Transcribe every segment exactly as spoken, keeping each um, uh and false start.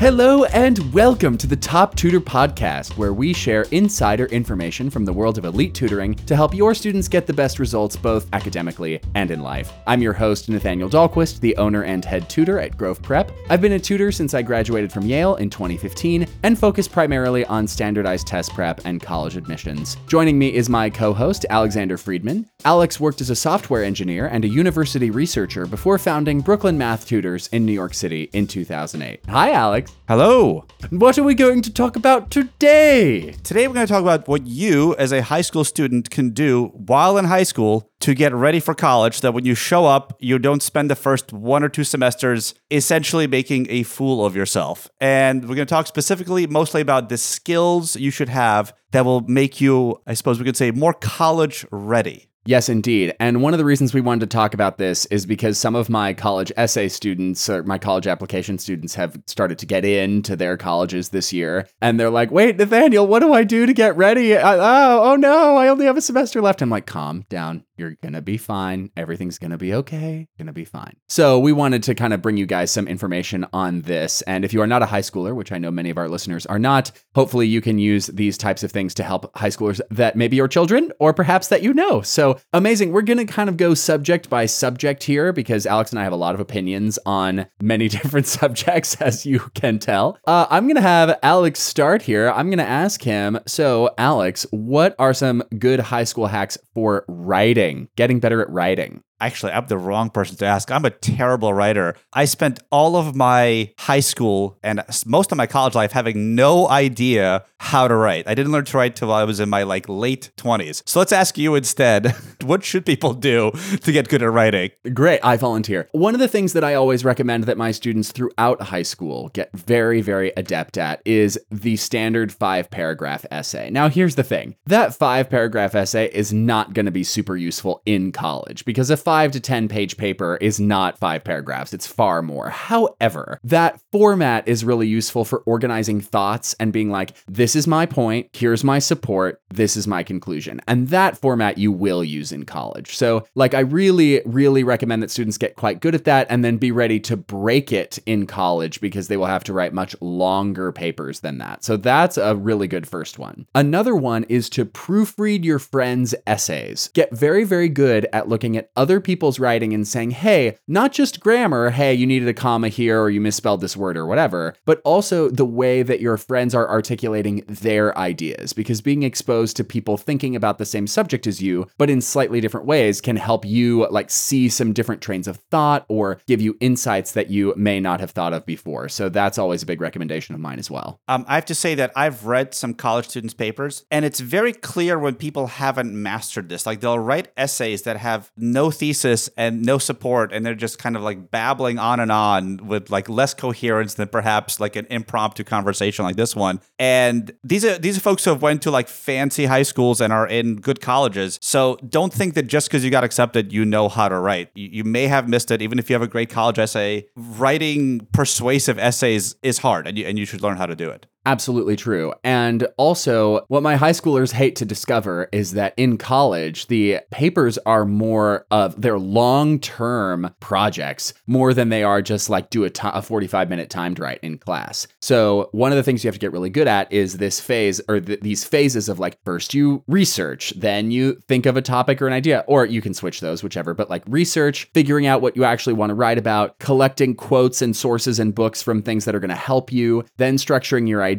Hello and welcome to the Top Tutor Podcast, where we share insider information from the world of elite tutoring to help your students get the best results both academically and in life. I'm your host, Nathaniel Dahlquist, the owner and head tutor at Grove Prep. I've been a tutor since I graduated from Yale in twenty fifteen and focus primarily on standardized test prep and college admissions. Joining me is my co-host, Alexander Friedman. Alex worked as a software engineer and a university researcher before founding Brooklyn Math Tutors in New York City in two thousand eight. Hi, Alex. Hello. What are we going to talk about today? Today we're going to talk about what you as a high school student can do while in high school to get ready for college so that when you show up, you don't spend the first one or two semesters essentially making a fool of yourself. And we're going to talk specifically mostly about the skills you should have that will make you, I suppose we could say, more college ready. Yes, indeed. And one of the reasons we wanted to talk about this is because some of my college essay students or my college application students have started to get into their colleges this year. And they're like, wait, Nathaniel, what do I do to get ready? I, oh, oh no, I only have a semester left. I'm like, calm down. You're going to be fine. Everything's going to be okay. Going to be fine. So we wanted to kind of bring you guys some information on this. And if you are not a high schooler, which I know many of our listeners are not, hopefully you can use these types of things to help high schoolers that may be your children or perhaps that you know. So amazing. We're going to kind of go subject by subject here because Alex and I have a lot of opinions on many different subjects, as you can tell. Uh, I'm going to have Alex start here. I'm going to ask him, so Alex, what are some good high school hacks for writing, getting better at writing? Actually, I'm the wrong person to ask. I'm a terrible writer. I spent all of my high school and most of my college life having no idea how to write. I didn't learn to write till I was in my like late twenties. So let's ask you instead, what should people do to get good at writing? Great. I volunteer. One of the things that I always recommend that my students throughout high school get very, very adept at is the standard five paragraph essay. Now, here's the thing. That five paragraph essay is not going to be super useful in college because if five to ten page paper is not five paragraphs. It's far more. However, that format is really useful for organizing thoughts and being like, this is my point. Here's my support. This is my conclusion. And that format you will use in college. So like, I really, really recommend that students get quite good at that and then be ready to break it in college because they will have to write much longer papers than that. So that's a really good first one. Another one is to proofread your friends' essays. Get very, very good at looking at other people's writing and saying, hey, not just grammar, hey, you needed a comma here or you misspelled this word or whatever, but also the way that your friends are articulating their ideas, because being exposed to people thinking about the same subject as you, but in slightly different ways can help you like see some different trains of thought or give you insights that you may not have thought of before. So that's always a big recommendation of mine as well. Um, I have to say that I've read some college students' papers and it's very clear when people haven't mastered this, like they'll write essays that have no thesis and no support, and they're just kind of like babbling on and on with like less coherence than perhaps like an impromptu conversation like this one. And these are these are folks who have went to like fancy high schools and are in good colleges. So don't think that just because you got accepted, you know how to write. You, you may have missed it, even if you have a great college essay. Writing persuasive essays is hard, and you and you should learn how to do it. Absolutely true. And also, what my high schoolers hate to discover is that in college, the papers are more of their long-term projects more than they are just like do a forty-five minute timed write in class. So one of the things you have to get really good at is this phase or th- these phases of like, first you research, then you think of a topic or an idea, or you can switch those, whichever, but like research, figuring out what you actually want to write about, collecting quotes and sources and books from things that are going to help you, then structuring your idea. idea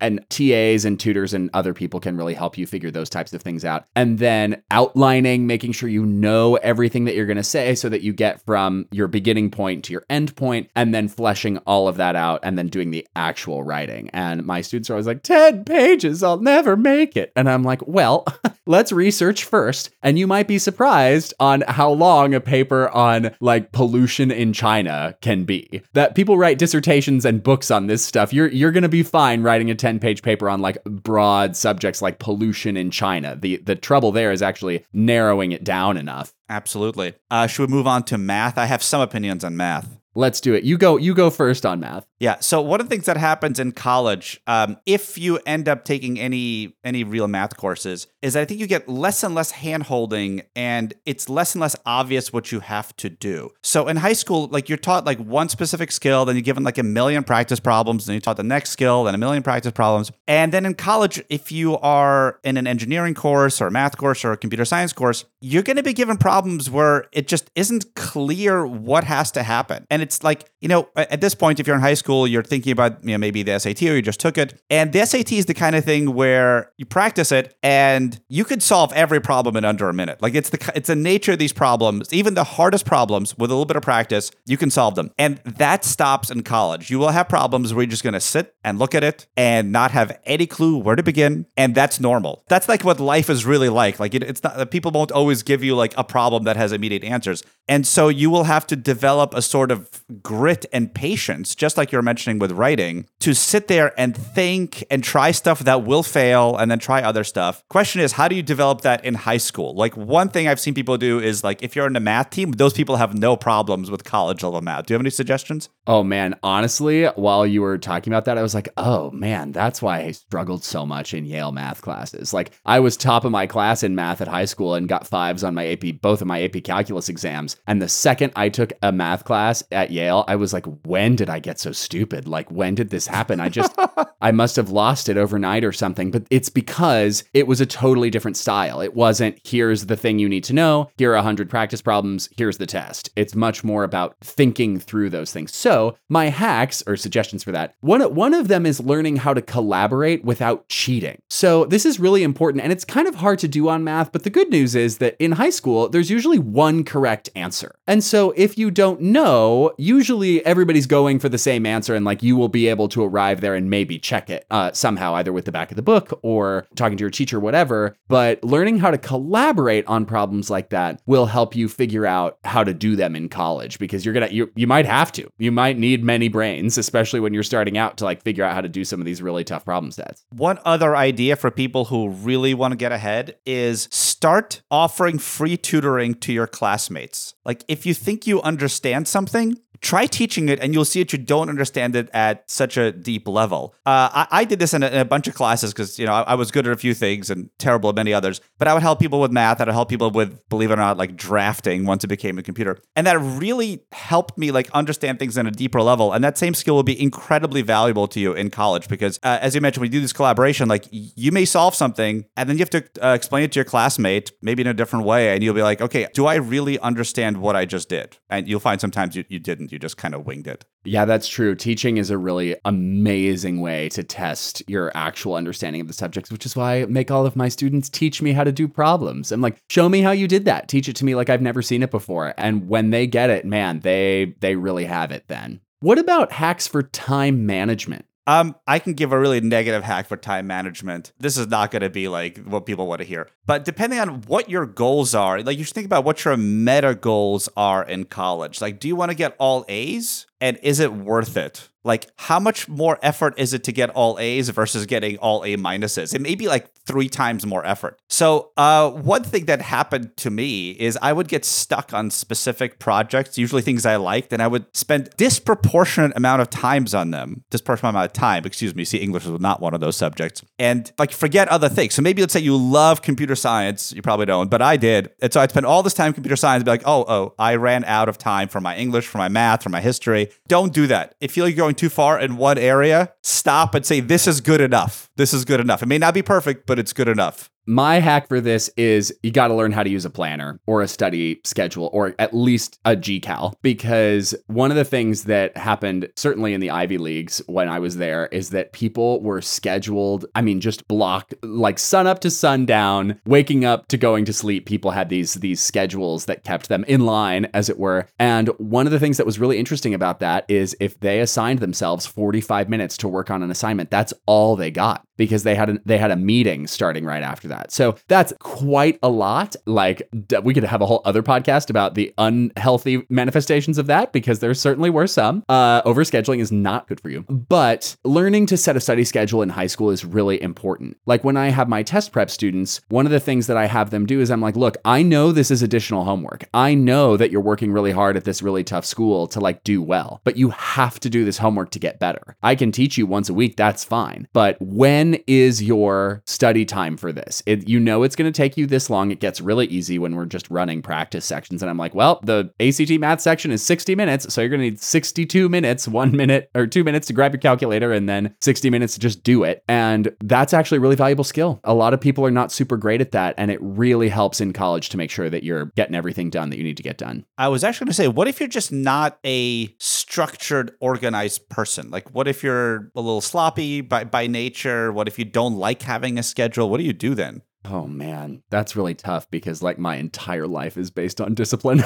and T As and tutors and other people can really help you figure those types of things out. And then outlining, making sure you know everything that you're going to say so that you get from your beginning point to your end point, and then fleshing all of that out and then doing the actual writing. And my students are always like, ten pages, I'll never make it. And I'm like, well, let's research first. And you might be surprised on how long a paper on like pollution in China can be. That people write dissertations and books on this stuff. You're, you're going to be fine writing a ten page paper on like broad subjects like pollution in China. The the trouble there is actually narrowing it down enough. Absolutely. Uh, should we move on to math? I have some opinions on math. Let's do it. You go, you go first on math. Yeah. So one of the things that happens in college, um, if you end up taking any any real math courses, is I think you get less and less hand-holding, and it's less and less obvious what you have to do. So in high school, like you're taught like one specific skill, then you're given like a million practice problems, then you're taught the next skill, then a million practice problems. And then in college, if you are in an engineering course or a math course or a computer science course, you're going to be given problems where it just isn't clear what has to happen. And it's like, you know, at this point, if you're in high school, you're thinking about, you know, maybe the S A T, or you just took it. And the S A T is the kind of thing where you practice it and you could solve every problem in under a minute. Like it's the it's the nature of these problems. Even the hardest problems, with a little bit of practice, you can solve them. And that stops in college. You will have problems where you're just going to sit and look at it and not have any clue where to begin. And that's normal. That's like what life is really like. Like it, it's not, people won't always give you like a problem that has immediate answers. And so you will have to develop a sort of grit and patience, just like your mentioning with writing, to sit there and think and try stuff that will fail and then try other stuff. Question is, how do you develop that in high school? Like one thing I've seen people do is like, if you're in a math team, those people have no problems with college level math. Do you have any suggestions? Oh man, honestly, while you were talking about that, I was like, oh man, that's why I struggled so much in Yale math classes. Like I was top of my class in math at high school and got fives on my A P, both of my A P calculus exams. And the second I took a math class at Yale, I was like, when did I get so stupid? Stupid. Like, when did this happen? I just, I must have lost it overnight or something. But it's because it was a totally different style. It wasn't, here's the thing you need to know. Here are one hundred practice problems. Here's the test. It's much more about thinking through those things. So my hacks or suggestions for that, one, one of them is learning how to collaborate without cheating. So this is really important. And it's kind of hard to do on math. But the good news is that in high school, there's usually one correct answer. And so if you don't know, usually everybody's going for the same answer. Answer, and like you will be able to arrive there and maybe check it uh, somehow, either with the back of the book or talking to your teacher, whatever. But learning how to collaborate on problems like that will help you figure out how to do them in college, because you're gonna you you might have to, you might need many brains, especially when you're starting out, to like figure out how to do some of these really tough problem sets. One other idea for people who really want to get ahead is start offering free tutoring to your classmates. Like if you think you understand something, try teaching it, and you'll see that you don't understand it at such a deep level. Uh, I, I did this in a, in a bunch of classes because, you know, I, I was good at a few things and terrible at many others. But I would help people with math. I would help people with, believe it or not, like drafting once it became a computer. And that really helped me like understand things on a deeper level. And that same skill will be incredibly valuable to you in college because, uh, as you mentioned, when you do this collaboration, like you may solve something and then you have to uh, explain it to your classmate, maybe in a different way. And you'll be like, okay, do I really understand what I just did? And you'll find sometimes you, you didn't. You just kind of winged it. Yeah, that's true. Teaching is a really amazing way to test your actual understanding of the subjects, which is why I make all of my students teach me how to do problems. I'm like, show me how you did that. Teach it to me like I've never seen it before. And when they get it, man, they they really have it then. What about hacks for time management? Um, I can give a really negative hack for time management. This is not going to be like what people want to hear. But depending on what your goals are, like you should think about what your meta goals are in college. Like, do you want to get all A's? And is it worth it? Like, how much more effort is it to get all A's versus getting all A minuses? It may be like three times more effort. So uh, one thing that happened to me is I would get stuck on specific projects, usually things I liked, and I would spend disproportionate amount of times on them. Disproportionate amount of time, excuse me. See, English was not one of those subjects. And like, forget other things. So maybe let's say you love computer science. You probably don't, but I did. And so I'd spend all this time in computer science and be like, oh, oh, I ran out of time for my English, for my math, for my history. Don't do that. If you feel you're going too far in one area, stop and say, this is good enough. This is good enough. It may not be perfect, but it's good enough. My hack for this is you got to learn how to use a planner or a study schedule or at least a G Cal, because one of the things that happened certainly in the Ivy Leagues when I was there is that people were scheduled. I mean, just blocked like sun up to sundown, waking up to going to sleep. People had these these schedules that kept them in line, as it were. And one of the things that was really interesting about that is if they assigned themselves forty-five minutes to work on an assignment, that's all they got because they had a, they had a meeting starting right after that. that. So that's quite a lot. Like, we could have a whole other podcast about the unhealthy manifestations of that, because there certainly were some. Uh, overscheduling is not good for you. But learning to set a study schedule in high school is really important. Like, when I have my test prep students, one of the things that I have them do is I'm like, look, I know this is additional homework. I know that you're working really hard at this really tough school to like do well, but you have to do this homework to get better. I can teach you once a week, that's fine. But when is your study time for this? It, you know it's going to take you this long. It gets really easy when we're just running practice sections. And I'm like, well, the A C T math section is sixty minutes. So you're going to need sixty-two minutes, one minute or two minutes to grab your calculator, and then sixty minutes to just do it. And that's actually a really valuable skill. A lot of people are not super great at that. And it really helps in college to make sure that you're getting everything done that you need to get done. I was actually going to say, what if you're just not a structured, organized person? Like, what if you're a little sloppy by, by nature? What if you don't like having a schedule? What do you do then? Oh man, that's really tough, because like my entire life is based on discipline.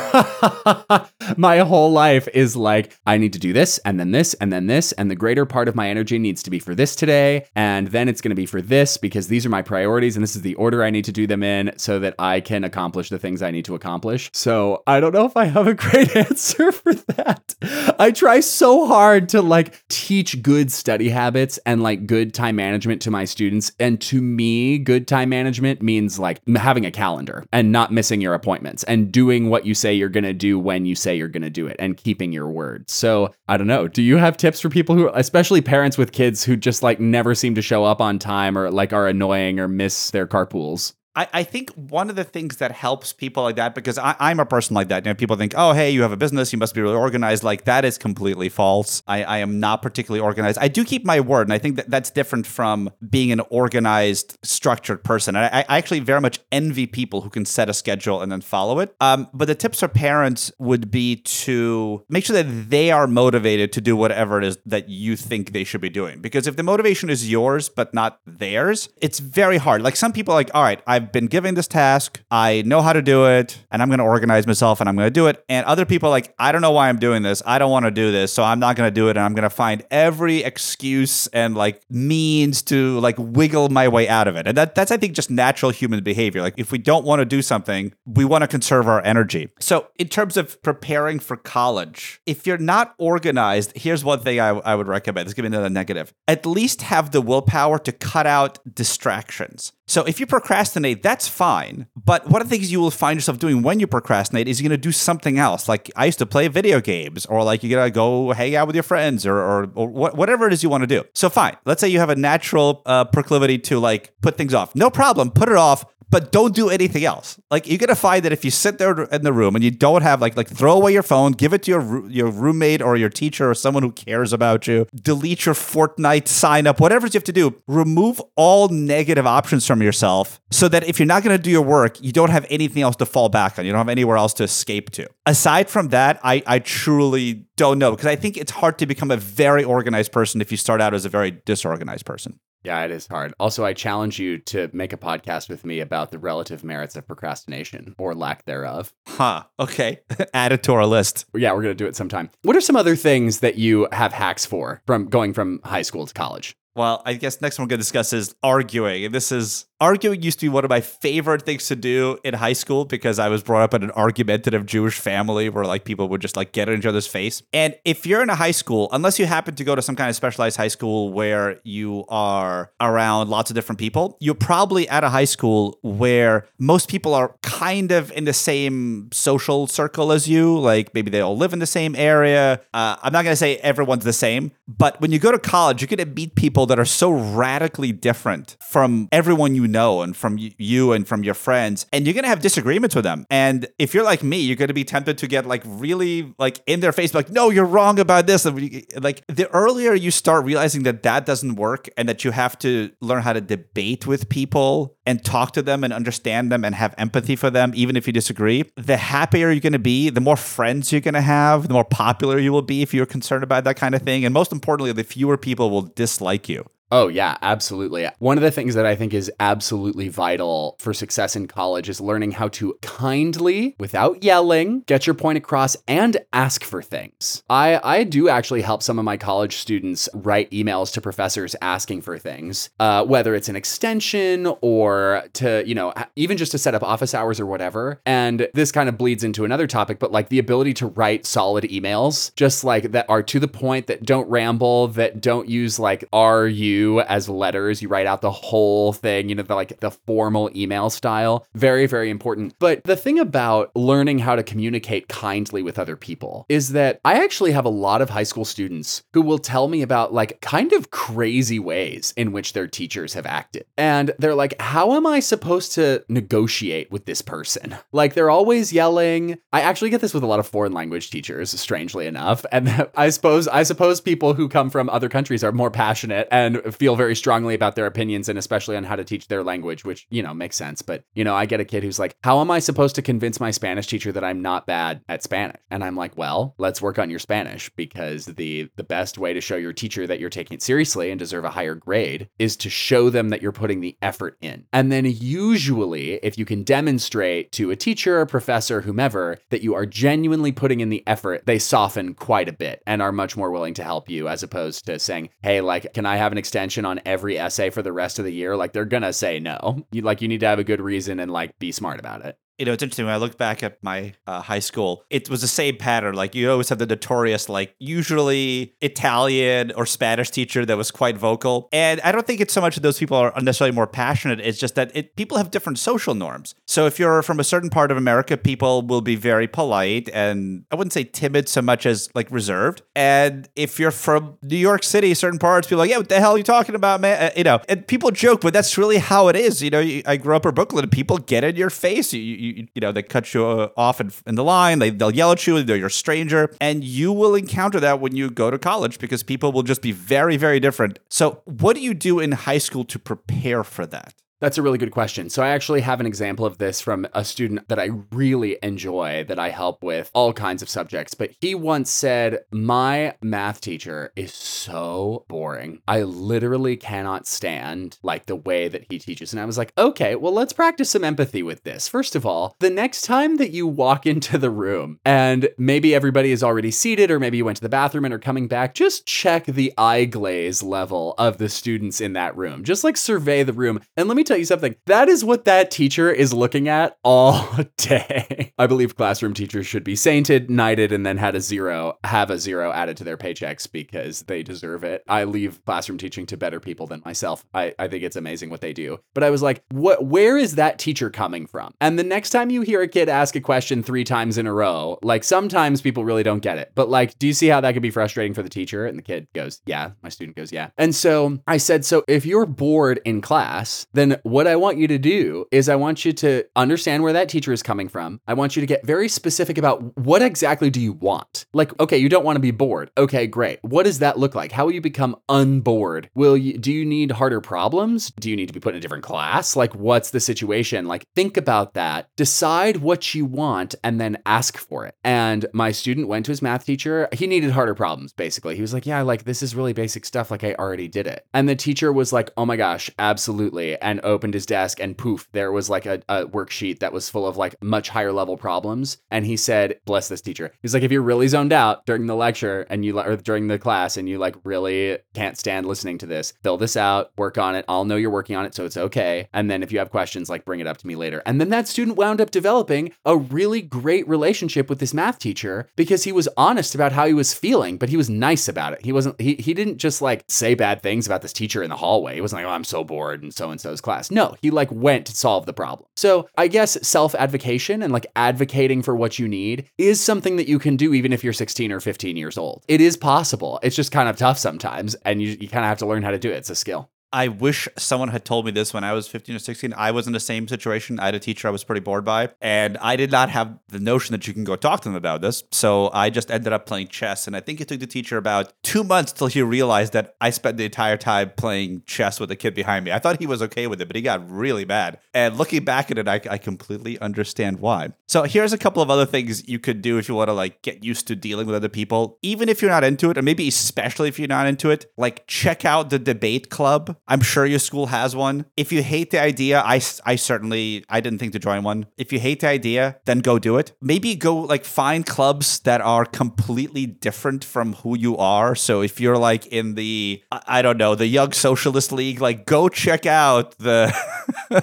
My whole life is like, I need to do this and then this and then this. And the greater part of my energy needs to be for this today. And then it's going to be for this, because these are my priorities and this is the order I need to do them in so that I can accomplish the things I need to accomplish. So I don't know if I have a great answer for that. I try so hard to like teach good study habits and like good time management to my students. And to me, good time management means like having a calendar and not missing your appointments and doing what you say you're going to do when you say you're going to do it and keeping your word. So I don't know. Do you have tips for people who, especially parents with kids who just like never seem to show up on time or like are annoying or miss their carpools? I, I think one of the things that helps people like that, because I, I'm a person like that. You know, people think, oh, hey, you have a business, you must be really organized. Like, that is completely false. I, I am not particularly organized. I do keep my word. And I think that that's different from being an organized, structured person. And I, I actually very much envy people who can set a schedule and then follow it. Um, but the tips for parents would be to make sure that they are motivated to do whatever it is that you think they should be doing. Because if the motivation is yours, but not theirs, it's very hard. Like, some people are like, all right, I've I've been given this task, I know how to do it, and I'm going to organize myself and I'm going to do it. And other people are like, I don't know why I'm doing this. I don't want to do this. So I'm not going to do it. And I'm going to find every excuse and like means to like wiggle my way out of it. And that that's, I think, just natural human behavior. Like, if we don't want to do something, we want to conserve our energy. So in terms of preparing for college, if you're not organized, here's one thing I, I would recommend. Let's give me another negative. At least have the willpower to cut out distractions. So if you procrastinate, that's fine. But one of the things you will find yourself doing when you procrastinate is you're going to do something else. Like, I used to play video games, or like you're going to go hang out with your friends, or, or, or whatever it is you want to do. So fine. Let's say you have a natural uh, proclivity to like put things off. No problem. Put it off. But don't do anything else. Like, you're going to find that if you sit there in the room and you don't have like, like throw away your phone, give it to your your roommate or your teacher or someone who cares about you, delete your Fortnite sign up, whatever you have to do, remove all negative options from yourself so that if you're not going to do your work, you don't have anything else to fall back on. You don't have anywhere else to escape to. Aside from that, I, I truly don't know, because I think it's hard to become a very organized person if you start out as a very disorganized person. Yeah, it is hard. Also, I challenge you to make a podcast with me about the relative merits of procrastination or lack thereof. Huh. Okay. Add it to our list. Yeah, we're going to do it sometime. What are some other things that you have hacks for from going from high school to college? Well, I guess next one we're going to discuss is arguing. And this is, arguing used to be one of my favorite things to do in high school, because I was brought up in an argumentative Jewish family where like people would just like get in each other's face. And if you're in a high school, unless you happen to go to some kind of specialized high school where you are around lots of different people, you're probably at a high school where most people are kind of in the same social circle as you. Like, maybe they all live in the same area. Uh, I'm not going to say everyone's the same, but when you go to college, you're going to meet people that are so radically different from everyone you know and from you and from your friends, and you're gonna have disagreements with them. And if you're like me, you're gonna be tempted to get like really like in their face, like, no, you're wrong about this. And like, the earlier you start realizing that that doesn't work and that you have to learn how to debate with people and talk to them and understand them and have empathy for them, even if you disagree, the happier you're gonna be, the more friends you're gonna have, the more popular you will be if you're concerned about that kind of thing. And most importantly, the fewer people will dislike you. Oh, yeah, absolutely. One of the things that I think is absolutely vital for success in college is learning how to kindly, without yelling, get your point across and ask for things. I, I do actually help some of my college students write emails to professors asking for things, uh, whether it's an extension or to, you know, even just to set up office hours or whatever. And this kind of bleeds into another topic, but like the ability to write solid emails, just like that are to the point, that don't ramble, that don't use like are you as letters, you write out the whole thing, you know, the, like the formal email style. Very, very important. But the thing about learning how to communicate kindly with other people is that I actually have a lot of high school students who will tell me about like kind of crazy ways in which their teachers have acted. And they're like, how am I supposed to negotiate with this person? Like they're always yelling. I actually get this with a lot of foreign language teachers, strangely enough. And I suppose, I suppose people who come from other countries are more passionate and feel very strongly about their opinions, and especially on how to teach their language, which, you know, makes sense. But, you know, I get a kid who's like, how am I supposed to convince my Spanish teacher that I'm not bad at Spanish? And I'm like, well, let's work on your Spanish, because the the best way to show your teacher that you're taking it seriously and deserve a higher grade is to show them that you're putting the effort in. And then usually if you can demonstrate to a teacher, a professor, whomever, that you are genuinely putting in the effort, they soften quite a bit and are much more willing to help you, as opposed to saying, hey, like, can I have an extension on every essay for the rest of the year? Like they're gonna say no. You, like you need to have a good reason and like be smart about it. You know, it's interesting. When I look back at my uh, high school, it was the same pattern. Like, you always have the notorious, like, usually Italian or Spanish teacher that was quite vocal. And I don't think it's so much that those people are necessarily more passionate. It's just that it, people have different social norms. So if you're from a certain part of America, people will be very polite and I wouldn't say timid so much as, like, reserved. And if you're from New York City, certain parts, people are like, yeah, what the hell are you talking about, man? Uh, you know, and people joke, but that's really how it is. You know, you, I grew up in Brooklyn and people get in your face. You, you You, you know, they cut you off in, in the line, they, they'll yell at you, they're your stranger, and you will encounter that when you go to college, because people will just be very, very different. So what do you do in high school to prepare for that? That's a really good question. So I actually have an example of this from a student that I really enjoy, that I help with all kinds of subjects. But he once said, my math teacher is so boring. I literally cannot stand like the way that he teaches. And I was like, okay, well, let's practice some empathy with this. First of all, the next time that you walk into the room and maybe everybody is already seated, or maybe you went to the bathroom and are coming back, just check the eye glaze level of the students in that room. Just like survey the room. And let me tell you something. That is what that teacher is looking at all day. I believe classroom teachers should be sainted, knighted, and then had a zero, have a zero added to their paychecks, because they deserve it. I leave classroom teaching to better people than myself. I, I think it's amazing what they do. But I was like, what, where is that teacher coming from? And the next time you hear a kid ask a question three times in a row, like sometimes people really don't get it. But like, do you see how that could be frustrating for the teacher? And the kid goes, yeah. My student goes, yeah. And so I said, so if you're bored in class, then what I want you to do is I want you to understand where that teacher is coming from. I want you to get very specific about what exactly do you want? Like, okay, you don't want to be bored. Okay, great. What does that look like? How will you become unbored? Will you, do you need harder problems? Do you need to be put in a different class? Like, what's the situation? Like, think about that, decide what you want, and then ask for it. And my student went to his math teacher. He needed harder problems, basically. He was like, yeah, like this is really basic stuff. Like I already did it. And the teacher was like, oh my gosh, absolutely. And opened his desk and poof, there was like a, a worksheet that was full of like much higher level problems. And he said, bless this teacher. He's like, if you're really zoned out during the lecture and you or during the class and you like really can't stand listening to this, fill this out, work on it. I'll know you're working on it, so it's okay. And then if you have questions, like bring it up to me later. And then that student wound up developing a really great relationship with this math teacher, because he was honest about how he was feeling, but he was nice about it. He wasn't, he, he didn't just like say bad things about this teacher in the hallway. He wasn't like, oh, I'm so bored and so-and-so's class. No, he like went to solve the problem. So I guess self-advocation and like advocating for what you need is something that you can do even if you're sixteen or fifteen years old. It is possible. It's just kind of tough sometimes, and you, you kind of have to learn how to do it. It's a skill. I wish someone had told me this when I was fifteen or sixteen. I was in the same situation. I had a teacher I was pretty bored by, and I did not have the notion that you can go talk to them about this. So I just ended up playing chess, and I think it took the teacher about two months till he realized that I spent the entire time playing chess with the kid behind me. I thought he was okay with it, but he got really mad. And looking back at it, I, I completely understand why. So here's a couple of other things you could do if you want to like get used to dealing with other people, even if you're not into it, or maybe especially if you're not into it. Like check out the debate club. I'm sure your school has one. If you hate the idea, I, I certainly, I didn't think to join one. If you hate the idea, then go do it. Maybe go like find clubs that are completely different from who you are. So if you're like in the, I don't know, the Young Socialist League, like go check out the...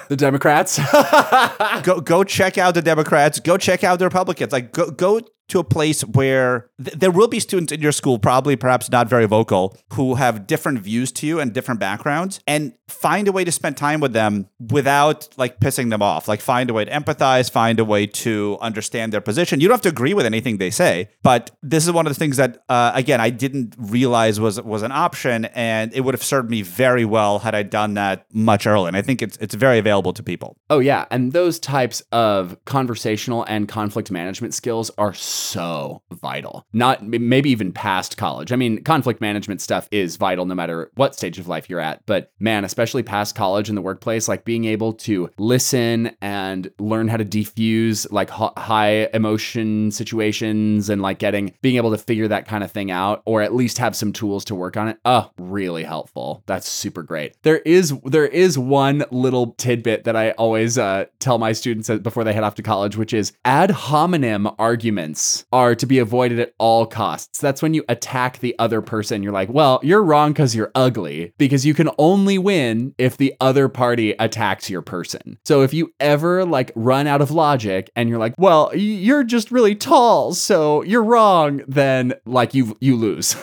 the Democrats. go go check out the Democrats. Go check out the Republicans. Like go go... to a place where th- there will be students in your school, probably perhaps not very vocal, who have different views to you and different backgrounds, and find a way to spend time with them without like pissing them off. Like find a way to empathize, find a way to understand their position. You don't have to agree with anything they say, but this is one of the things that, uh, again, I didn't realize was was an option, and it would have served me very well had I done that much earlier. And I think it's it's very available to people. Oh yeah, and those types of conversational and conflict management skills are so so vital, not maybe even past college. I mean, conflict management stuff is vital no matter what stage of life you're at, but man, especially past college in the workplace, like being able to listen and learn how to defuse like high emotion situations and like getting, being able to figure that kind of thing out, or at least have some tools to work on it. Oh, really helpful. That's super great. There is, there is one little tidbit that I always uh, tell my students before they head off to college, which is ad hominem arguments are to be avoided at all costs. That's when you attack the other person. You're like, well, you're wrong because you're ugly, because you can only win if the other party attacks your person. So if you ever like run out of logic and you're like, well, you're just really tall, so you're wrong, then like you, you lose.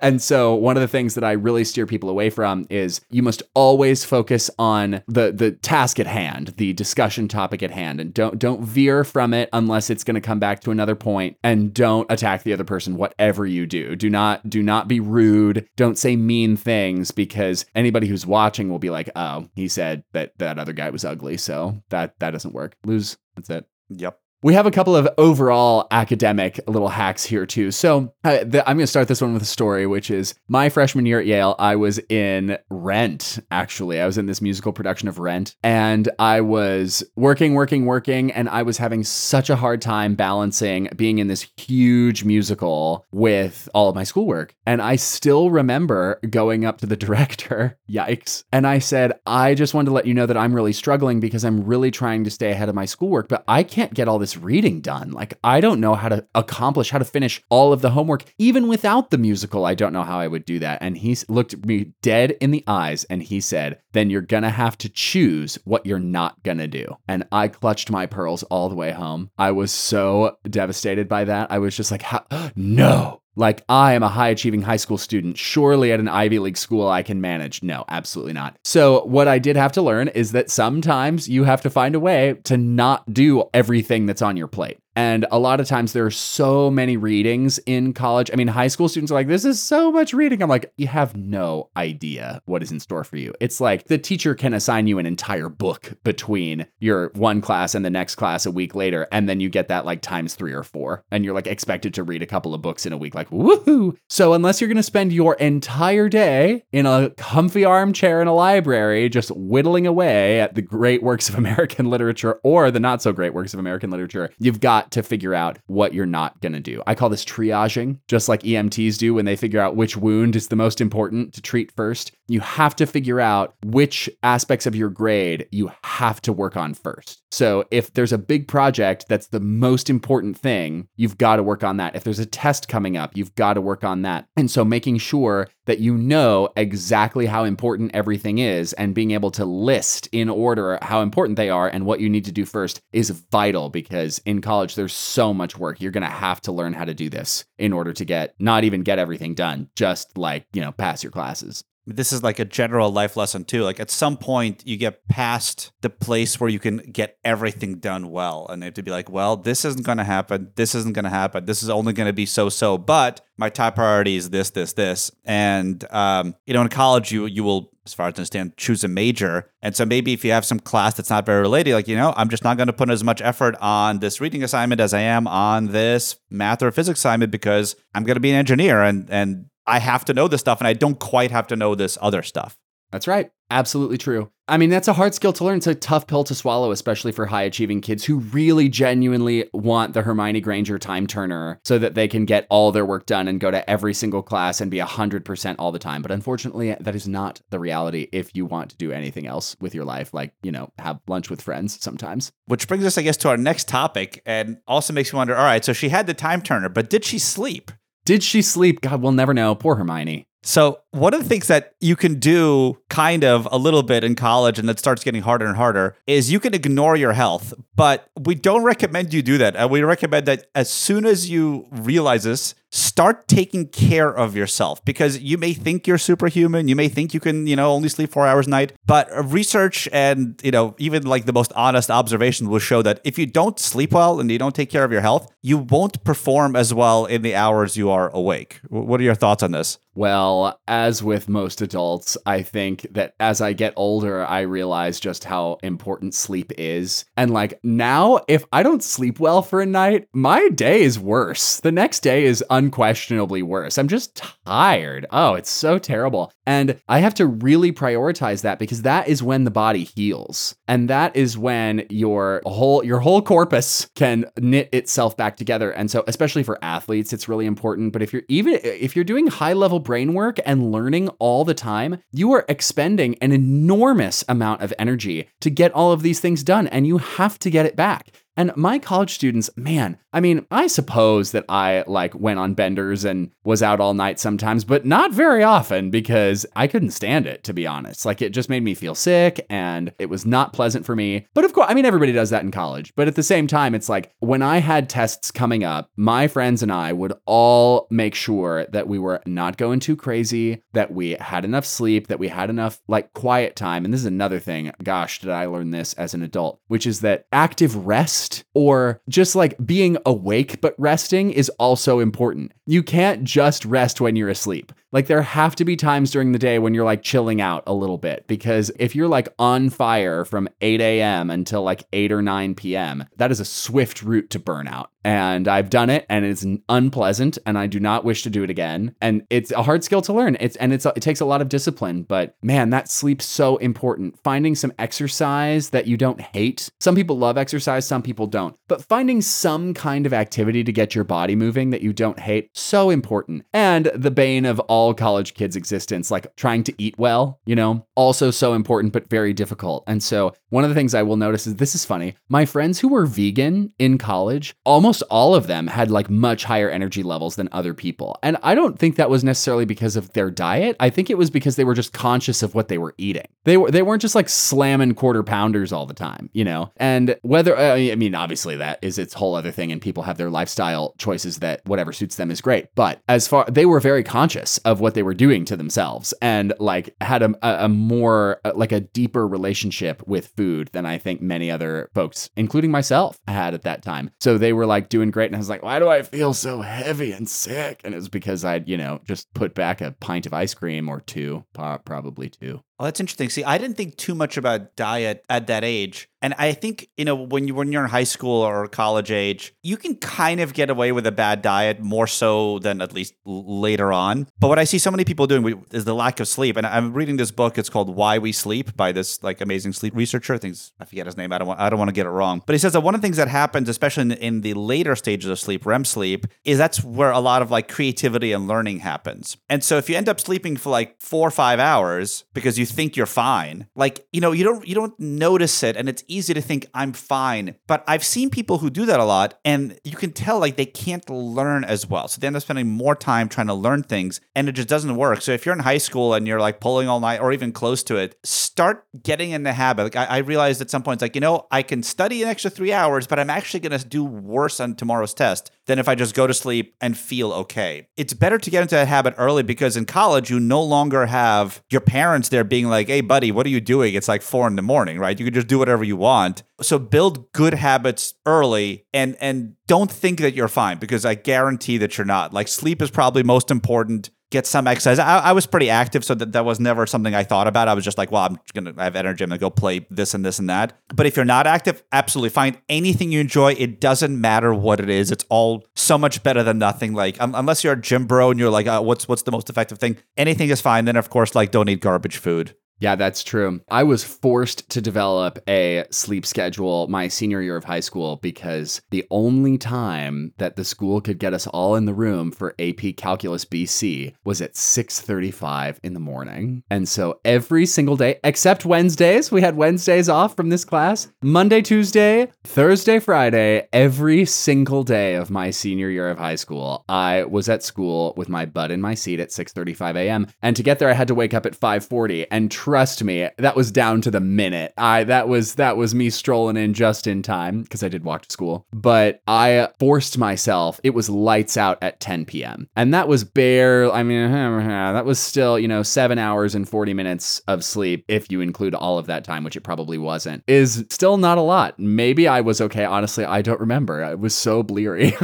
And so one of the things that I really steer people away from is you must always focus on the, the task at hand, the discussion topic at hand, and don't, don't veer from it unless it's going to come back to another point, and don't attack the other person, whatever you do. Do not, do not be rude. Don't say mean things, because anybody who's watching will be like, oh, he said that that other guy was ugly. So that, that doesn't work. Lose. That's it. Yep. We have a couple of overall academic little hacks here too. So uh, the, I'm going to start this one with a story, which is my freshman year at Yale, I was in Rent, actually. I was in this musical production of Rent, and I was working, working, working, and I was having such a hard time balancing being in this huge musical with all of my schoolwork. And I still remember going up to the director, yikes, and I said, I just wanted to let you know that I'm really struggling because I'm really trying to stay ahead of my schoolwork, but I can't get all this reading done. Like, I don't know how to accomplish, how to finish all of the homework. Even without the musical, I don't know how I would do that. And he looked me dead in the eyes and he said, then you're going to have to choose what you're not going to do. And I clutched my pearls all the way home. I was so devastated by that. I was just like, how? No. Like, I am a high-achieving high school student. Surely at an Ivy League school, I can manage. No, absolutely not. So what I did have to learn is that sometimes you have to find a way to not do everything that's on your plate. And a lot of times there are so many readings in college. I mean, high school students are like, this is so much reading. I'm like, you have no idea what is in store for you. It's like the teacher can assign you an entire book between your one class and the next class a week later. And then you get that like times three or four. And you're like expected to read a couple of books in a week, like woohoo. So unless you're going to spend your entire day in a comfy armchair in a library, just whittling away at the great works of American literature or the not so great works of American literature, you've got to figure out what you're not going to do. I call this triaging, just like E M Ts do when they figure out which wound is the most important to treat first. You have to figure out which aspects of your grade you have to work on first. So if there's a big project that's the most important thing, you've got to work on that. If there's a test coming up, you've got to work on that. And so making sure that you know exactly how important everything is and being able to list in order how important they are and what you need to do first is vital, because in college, there's so much work. You're going to have to learn how to do this in order to get, not even get everything done, just like, you know, pass your classes. this is like a general life lesson too. Like at some point you get past the place where you can get everything done well. And they have to be like, well, this isn't going to happen. This isn't going to happen. This is only going to be so-so, but my top priority is this, this, this. And, um, you know, in college, you, you will, as far as I understand, choose a major. And so maybe if you have some class that's not very related, like, you know, I'm just not going to put as much effort on this reading assignment as I am on this math or physics assignment because I'm going to be an engineer and, and, I have to know this stuff and I don't quite have to know this other stuff. That's right. Absolutely true. I mean, that's a hard skill to learn. It's a tough pill to swallow, especially for high achieving kids who really genuinely want the Hermione Granger time turner so that they can get all their work done and go to every single class and be one hundred percent all the time. But unfortunately, that is not the reality if you want to do anything else with your life, like, you know, have lunch with friends sometimes. Which brings us, I guess, to our next topic and also makes me wonder, all right, so she had the time turner, but did she sleep? Did she sleep? God, we'll never know. Poor Hermione. So one of the things that you can do kind of a little bit in college and that starts getting harder and harder is you can ignore your health, but we don't recommend you do that. And we recommend that as soon as you realize this, start taking care of yourself because you may think you're superhuman. You may think you can, you know, only sleep four hours a night, but research and, you know, even like the most honest observation will show that if you don't sleep well and you don't take care of your health, you won't perform as well in the hours you are awake. What are your thoughts on this? Well, as with most adults, I think that as I get older, I realize just how important sleep is. And like now, if I don't sleep well for a night, my day is worse. The next day is unquestionably worse. I'm just tired. Oh, it's so terrible. And I have to really prioritize that because that is when the body heals. And that is when your whole your whole corpus can knit itself back together. And so especially for athletes, it's really important. But if you're even if you're doing high level brain work and learning all the time, you are expending an enormous amount of energy to get all of these things done, and you have to get it back. And my college students, man, I mean, I suppose that I like went on benders and was out all night sometimes, but not very often because I couldn't stand it, to be honest. Like it just made me feel sick and it was not pleasant for me. But of course, I mean, everybody does that in college. But at the same time, it's like when I had tests coming up, my friends and I would all make sure that we were not going too crazy, that we had enough sleep, that we had enough like quiet time. And this is another thing. Gosh, did I learn this as an adult, which is that active rest or just like being awake, but resting is also important. You can't just rest when you're asleep. Like there have to be times during the day when you're like chilling out a little bit, because if you're like on fire from eight a.m. until like eight or nine p.m., that is a swift route to burnout. And I've done it and it's unpleasant and I do not wish to do it again. And it's a hard skill to learn. It's and it's it takes a lot of discipline, but man, that sleep's so important. Finding some exercise that you don't hate. Some people love exercise, some people don't, but finding some kind of activity to get your body moving that you don't hate, so important. And the bane of all college kids' existence, like trying to eat well, you know, also so important, but very difficult. And so one of the things I will notice is this is funny. My friends who were vegan in college, almost Almost all of them had like much higher energy levels than other people. And I don't think that was necessarily because of their diet. I think it was because they were just conscious of what they were eating. They were, they weren't just like slamming quarter pounders all the time, you know? And whether, I mean, obviously that is its whole other thing and people have their lifestyle choices that whatever suits them is great. But as far, they were very conscious of what they were doing to themselves and like had a, a more, like a deeper relationship with food than I think many other folks, including myself, had at that time. So they were like, doing great. And I was like, why do I feel so heavy and sick? And it was because I'd, you know, just put back a pint of ice cream or two, probably two. Oh, that's interesting. See, I didn't think too much about diet at that age. And I think, you know, when, you, when you're in high school or college age, you can kind of get away with a bad diet more so than at least later on. But what I see so many people doing is the lack of sleep. And I'm reading this book. It's called Why We Sleep by this like amazing sleep researcher. I, think I forget his name. I don't, want, I don't want to get it wrong. But he says that one of the things that happens, especially in, in the later stages of sleep, R E M sleep, is that's where a lot of like creativity and learning happens. And so if you end up sleeping for like four or five hours because you think you're fine. Like, you know, you don't you don't notice it, and it's easy to think I'm fine. But I've seen people who do that a lot, and you can tell like they can't learn as well. So they end up spending more time trying to learn things, and it just doesn't work. So if you're in high school and you're like pulling all night or even close to it, start getting in the habit. Like I, I realized at some points, like, you know, I can study an extra three hours, but I'm actually going to do worse on tomorrow's test than if I just go to sleep and feel okay. It's better to get into that habit early, because in college, you no longer have your parents there being like, hey, buddy, what are you doing? It's like four in the morning, right? You can just do whatever you want. So build good habits early, and and don't think that you're fine, because I guarantee that you're not. Like sleep is probably most important. Get some exercise. I, I was pretty active, so that, that was never something I thought about. I was just like, well, I'm going to have energy. I'm going to go play this and this and that. But if you're not active, absolutely find anything you enjoy. It doesn't matter what it is. It's all so much better than nothing. Like um, unless you're a gym bro and you're like, oh, what's what's the most effective thing? Anything is fine. Then, of course, like don't eat garbage food. Yeah, that's true. I was forced to develop a sleep schedule my senior year of high school, because the only time that the school could get us all in the room for A P Calculus B C was at six thirty-five in the morning. And so every single day, except Wednesdays, we had Wednesdays off from this class, Monday, Tuesday, Thursday, Friday, every single day of my senior year of high school, I was at school with my butt in my seat at six thirty-five a.m. And to get there, I had to wake up at five forty and try Trust me, that was down to the minute. I that was that was me strolling in just in time, because I did walk to school. But I forced myself. It was lights out at ten p.m. And that was bare. I mean, that was still, you know, seven hours and forty minutes of sleep, if you include all of that time, which it probably wasn't, is still not a lot. Maybe I was okay. Honestly, I don't remember. I was so bleary.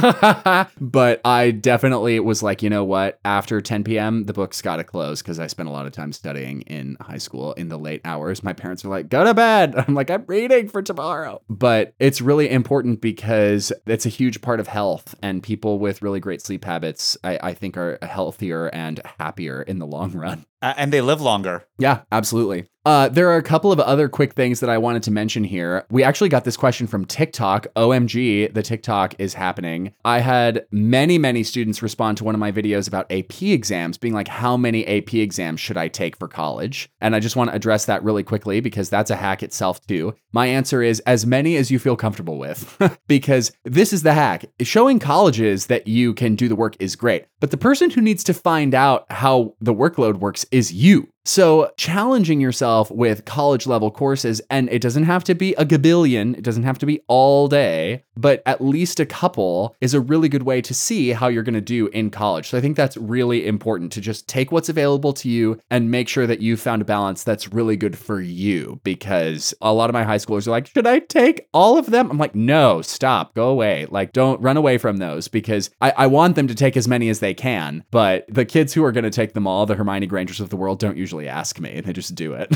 But I definitely was like, you know what? After ten p.m., the book's got to close, because I spent a lot of time studying in high school. In the late hours, my parents were like, go to bed. I'm like, I'm reading for tomorrow. But it's really important, because it's a huge part of health, and people with really great sleep habits, I, I think, are healthier and happier in the long run. Uh, and they live longer. Yeah, absolutely. Uh, there are a couple of other quick things that I wanted to mention here. We actually got this question from TikTok. O M G, the TikTok is happening. I had many, many students respond to one of my videos about A P exams, being like, how many A P exams should I take for college? And I just want to address that really quickly, because that's a hack itself too. My answer is as many as you feel comfortable with, because this is the hack. Showing colleges that you can do the work is great, but the person who needs to find out how the workload works is you. So challenging yourself with college level courses, and it doesn't have to be a gabillion, it doesn't have to be all day, but at least a couple is a really good way to see how you're going to do in college. So I think that's really important, to just take what's available to you and make sure that you found a balance that's really good for you, because a lot of my high schoolers are like, should I take all of them? I'm like, no, stop, go away. Like, don't run away from those, because I, I want them to take as many as they can, but the kids who are going to take them all, the Hermione Grangers of the world, don't usually ask me, and they just do it.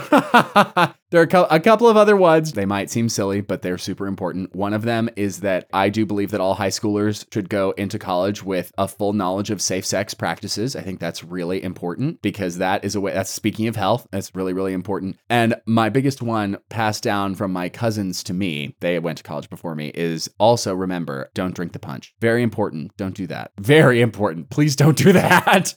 There are a couple of other ones. They might seem silly, but they're super important. One of them is that I do believe that all high schoolers should go into college with a full knowledge of safe sex practices. I think that's really important, because that is a way, that's speaking of health, that's really, really important. And my biggest one, passed down from my cousins to me, they went to college before me, is also remember, don't drink the punch. Very important. Don't do that. Very important. Please don't do that.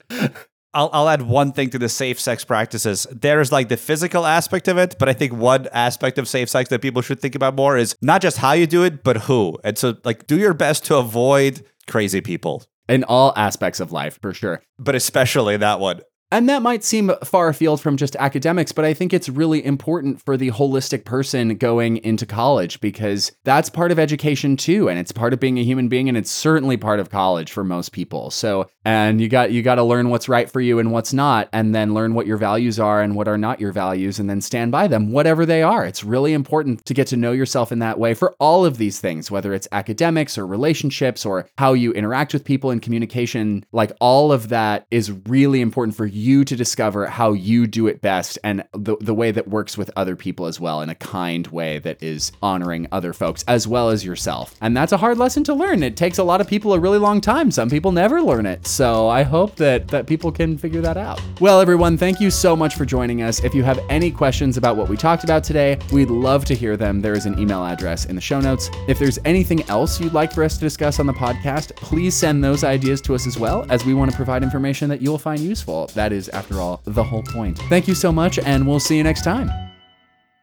I'll, I'll add one thing to the safe sex practices. There's like the physical aspect of it, but I think one aspect of safe sex that people should think about more is not just how you do it, but who. And so like do your best to avoid crazy people. In all aspects of life, for sure. But especially that one. And that might seem far afield from just academics, but I think it's really important for the holistic person going into college, because that's part of education too. And it's part of being a human being. And it's certainly part of college for most people. So, and you got, you got to learn what's right for you and what's not, and then learn what your values are and what are not your values, and then stand by them, whatever they are. It's really important to get to know yourself in that way for all of these things, whether it's academics or relationships or how you interact with people and communication. Like all of that is really important for you. you to discover how you do it best, and the, the way that works with other people as well, in a kind way that is honoring other folks as well as yourself. And that's a hard lesson to learn. It takes a lot of people a really long time. Some people never learn it. So I hope that, that people can figure that out. Well, everyone, thank you so much for joining us. If you have any questions about what we talked about today, we'd love to hear them. There is an email address in the show notes. If there's anything else you'd like for us to discuss on the podcast, please send those ideas to us as well, as we want to provide information that you'll find useful. That that is, after all, the whole point. Thank you so much, and we'll see you next time.